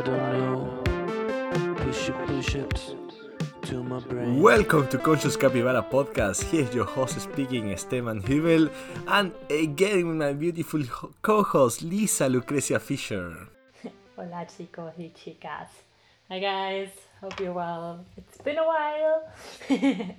I don't know. Push-ups to my brain. Welcome to Conscious Capivara Podcast. Here's your host speaking, Esteban Hibbel, and again with my beautiful co-host Lisa Lucrecia Fisher. Hola chicos y chicas. Hi guys, hope you're well. It's been a while.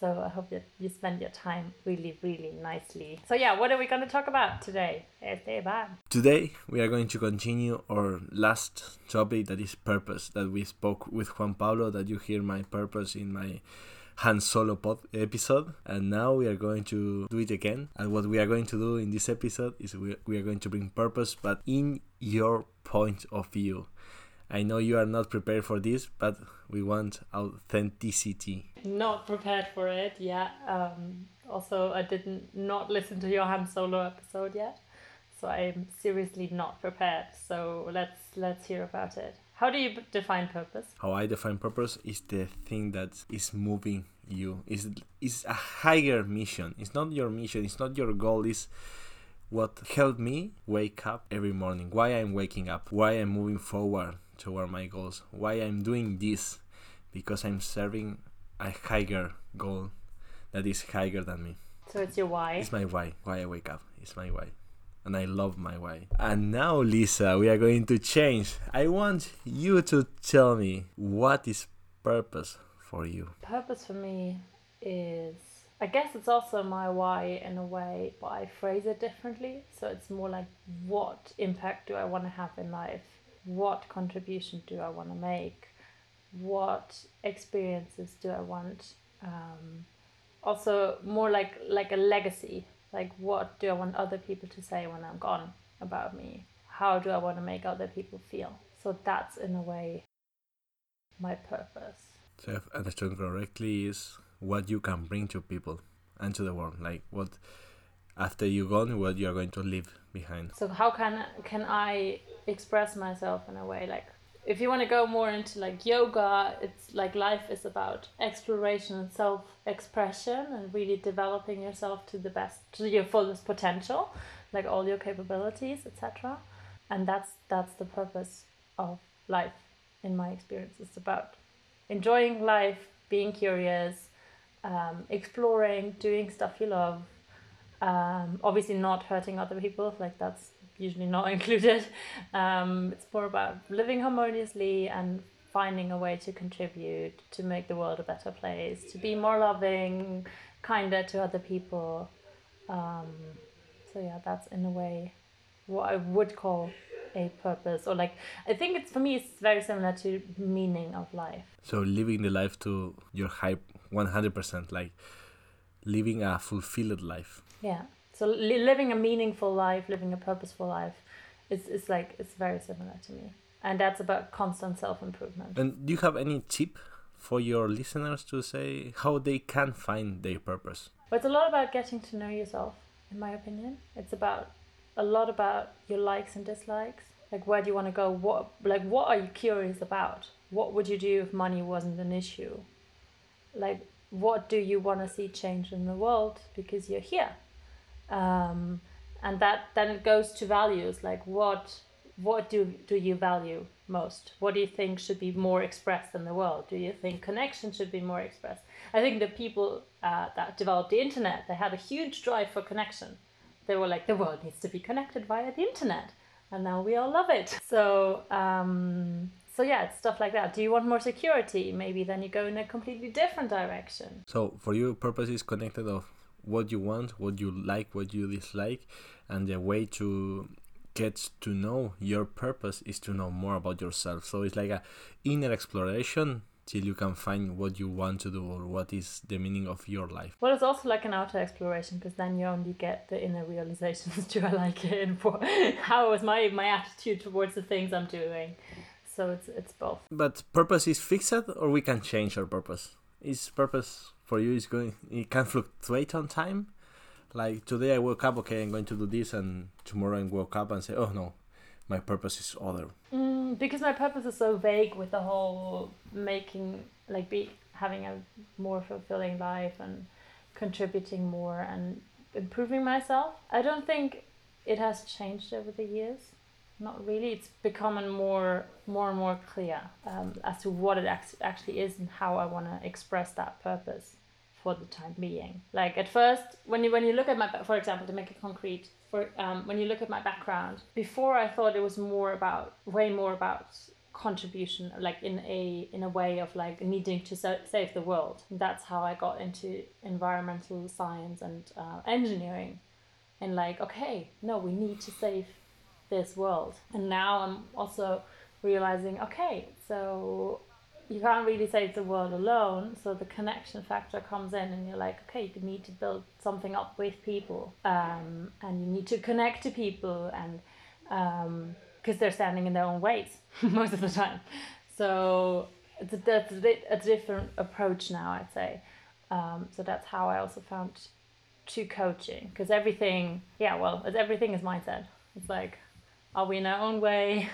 So I hope that you spend your time really, really nicely. So yeah, what are we going to talk about today, Esteban? Today we are going to continue our last topic, that is purpose, that we spoke with Juan Pablo, that you hear my purpose in my Han Solo episode. And now we are going to do it again. And what we are going to do in this episode is we are going to bring purpose, but in your point of view. I know you are not prepared for this, but we want authenticity. Not prepared for it, yeah. Also, I didn't listen to your Han Solo episode yet, so I'm seriously not prepared. So let's hear about it. How do you define purpose? How I define purpose is the thing that is moving you. It's a higher mission. It's not your mission. It's not your goal. It's what helped me wake up every morning. Why I'm waking up. Why I'm moving forward toward my goals, why I'm doing this, because I'm serving a higher goal that is higher than me. So it's your why. It's my why I wake up. It's my why, and I love my why. And now, Lisa, we are going to change. I want you to tell me, what is purpose for you? Purpose for me is, I guess it's also my why in a way, but I phrase it differently. So it's more like, what impact do I want to have in life? What contribution do I want to make? What experiences do I want? Also more like a legacy. Like, what do I want other people to say when I'm gone about me? How do I want to make other people feel? So that's in a way my purpose. So if I understood correctly, is what you can bring to people and to the world. Like, what after you're gone, what you're going to leave behind. So how can I express myself in a way? Like, if you want to go more into like yoga, it's like life is about exploration and self-expression and really developing yourself to your fullest potential, like all your capabilities, etc. And that's the purpose of life in my experience. It's about enjoying life, being curious, exploring, doing stuff you love, obviously not hurting other people, like that's usually not included. It's more about living harmoniously and finding a way to contribute, to make the world a better place, to be more loving, kinder to other people. So yeah, that's in a way what I would call a purpose, or like, I think it's, for me, it's very similar to meaning of life. So living the life to your high 100%, like living a fulfilled life. Yeah. So living a meaningful life, living a purposeful life, it's very similar to me. And that's about constant self-improvement. And do you have any tip for your listeners to say how they can find their purpose? Well, it's a lot about getting to know yourself, in my opinion. It's a lot about your likes and dislikes. Like, where do you want to go? What are you curious about? What would you do if money wasn't an issue? Like, what do you want to see change in the world because you're here? And that then it goes to values, like what do you value most? What do you think should be more expressed in the world? Do you think connection should be more expressed? I think the people that developed the internet, they had a huge drive for connection. They were like, the world needs to be connected via the internet, and now we all love it. So yeah, it's stuff like that. Do you want more security? Maybe then you go in a completely different direction. So for you, purpose is connected of what you want, what you like, what you dislike, and the way to get to know your purpose is to know more about yourself. So it's like a inner exploration till you can find what you want to do or what is the meaning of your life. Well, it's also like an outer exploration, because then you only get the inner realizations. Do I like it? And how is my attitude towards the things I'm doing? So it's both. But purpose is fixed, or we can change our purpose? Is purpose for you is going, it can fluctuate on time? Like, today I woke up, okay, I'm going to do this, and tomorrow I woke up and say, oh no, my purpose is other. Because my purpose is so vague with the whole having a more fulfilling life and contributing more and improving myself. I don't think it has changed over the years. Not really. It's becoming more and more clear as to what it actually is and how I want to express that purpose for the time being. Like at first, when you look at my, for example, to make it concrete, when you look at my background, before I thought it was way more about contribution, like in a way of like needing to save the world. And that's how I got into environmental science and engineering, and like, okay, no, we need to save this world. And now I'm also realizing, okay, so you can't really save the world alone, so the connection factor comes in, and you're like, okay, you need to build something up with people, and you need to connect to people, and because they're standing in their own ways most of the time. So that's a different approach now, I'd say. So that's how I also found to coaching, because everything is mindset. It's like, are we in our own way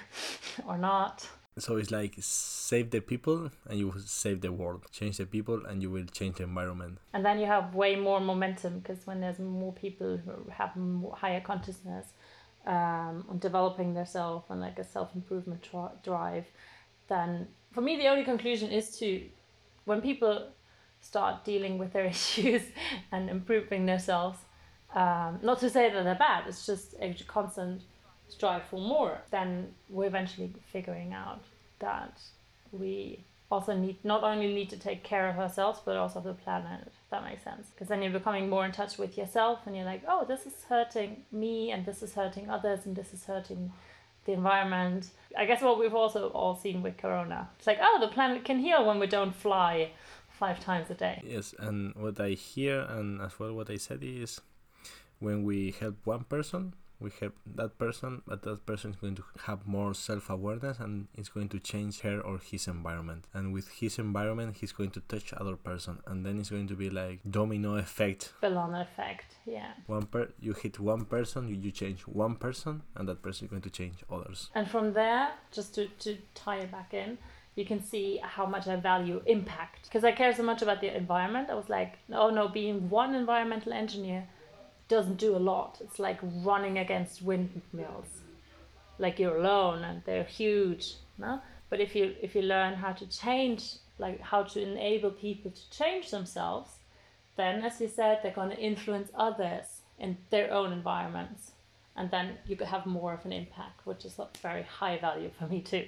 or not? So it's like, save the people and you will save the world. Change the people and you will change the environment. And then you have way more momentum, because when there's more people who have higher consciousness on developing themselves and like a self-improvement drive, then for me the only conclusion is to, when people start dealing with their issues and improving themselves, not to say that they're bad, it's just a constant strive for more, then we're eventually figuring out that we also need to take care of ourselves, but also the planet, if that makes sense. Because then you're becoming more in touch with yourself, and you're like, oh, this is hurting me, and this is hurting others, and this is hurting the environment. I guess what we've also all seen with Corona, it's like, oh, the planet can heal when we don't fly 5 times a day. Yes, and what I hear, and as well what I said, is when we help one person, we help that person, but that person is going to have more self-awareness, and it's going to change her or his environment. And with his environment, he's going to touch other person, and then it's going to be like domino effect. Balloon effect, yeah. You hit one person, you change one person, and that person is going to change others. And from there, just to tie it back in, you can see how much I value impact. Because I care so much about the environment, I was like, oh no, being one environmental engineer doesn't do a lot. It's like running against windmills. Like, you're alone and they're huge, no? But if you learn how to change, like how to enable people to change themselves, then as you said, they're going to influence others in their own environments. And then you could have more of an impact, which is a very high value for me too.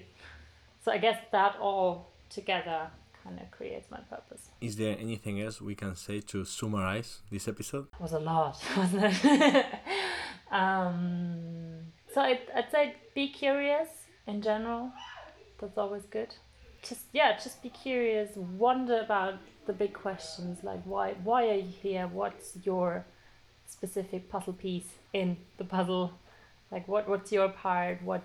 So I guess that all together kind of creates my purpose. Is there anything else we can say to summarize this episode? It was a lot, wasn't it? So I'd say be curious in general. That's always good. Just be curious. Wonder about the big questions, like why are you here? What's your specific puzzle piece in the puzzle? Like what's your part? What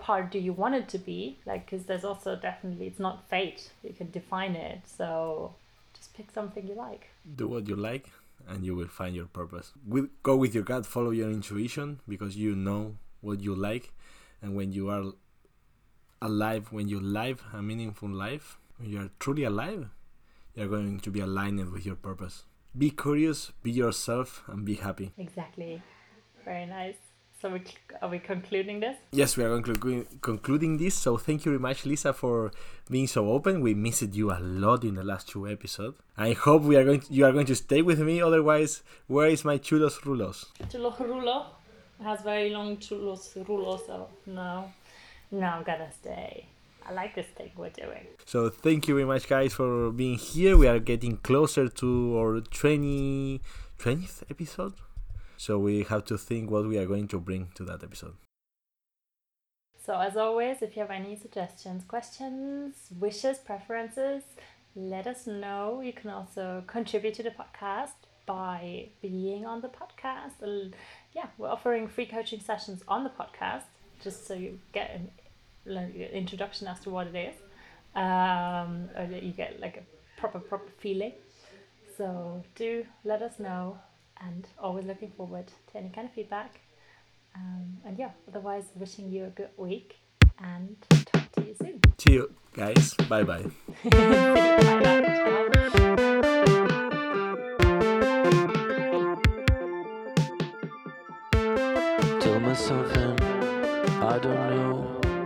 part do you want it to be? Like, because there's also definitely, it's not fate. You can define it. So just pick something you like. Do what you like, and you will find your purpose. Go with your gut, follow your intuition, because you know what you like. And when you are alive, when you live a meaningful life, when you are truly alive, you're going to be aligned with your purpose. Be curious, be yourself, and be happy. Exactly. Very nice. So are we concluding this? Yes, we are concluding this. So thank you very much, Lisa, for being so open. We missed you a lot in the last 2 episodes. I hope you are going to stay with me. Otherwise, where is my chulos rulos? Chulos rulos has very long chulos rulos. So no, I'm gonna stay. I like this thing we're doing. So thank you very much, guys, for being here. We are getting closer to our 20th episode. So we have to think what we are going to bring to that episode. So as always, if you have any suggestions, questions, wishes, preferences, let us know. You can also contribute to the podcast by being on the podcast. We're offering free coaching sessions on the podcast, just so you get an introduction as to what it is. Or that you get like a proper feeling. So do let us know. And always looking forward to any kind of feedback. Otherwise, wishing you a good week, and talk to you soon. See you, guys. Bye-bye. See you. Bye-bye. Tell me something. I don't know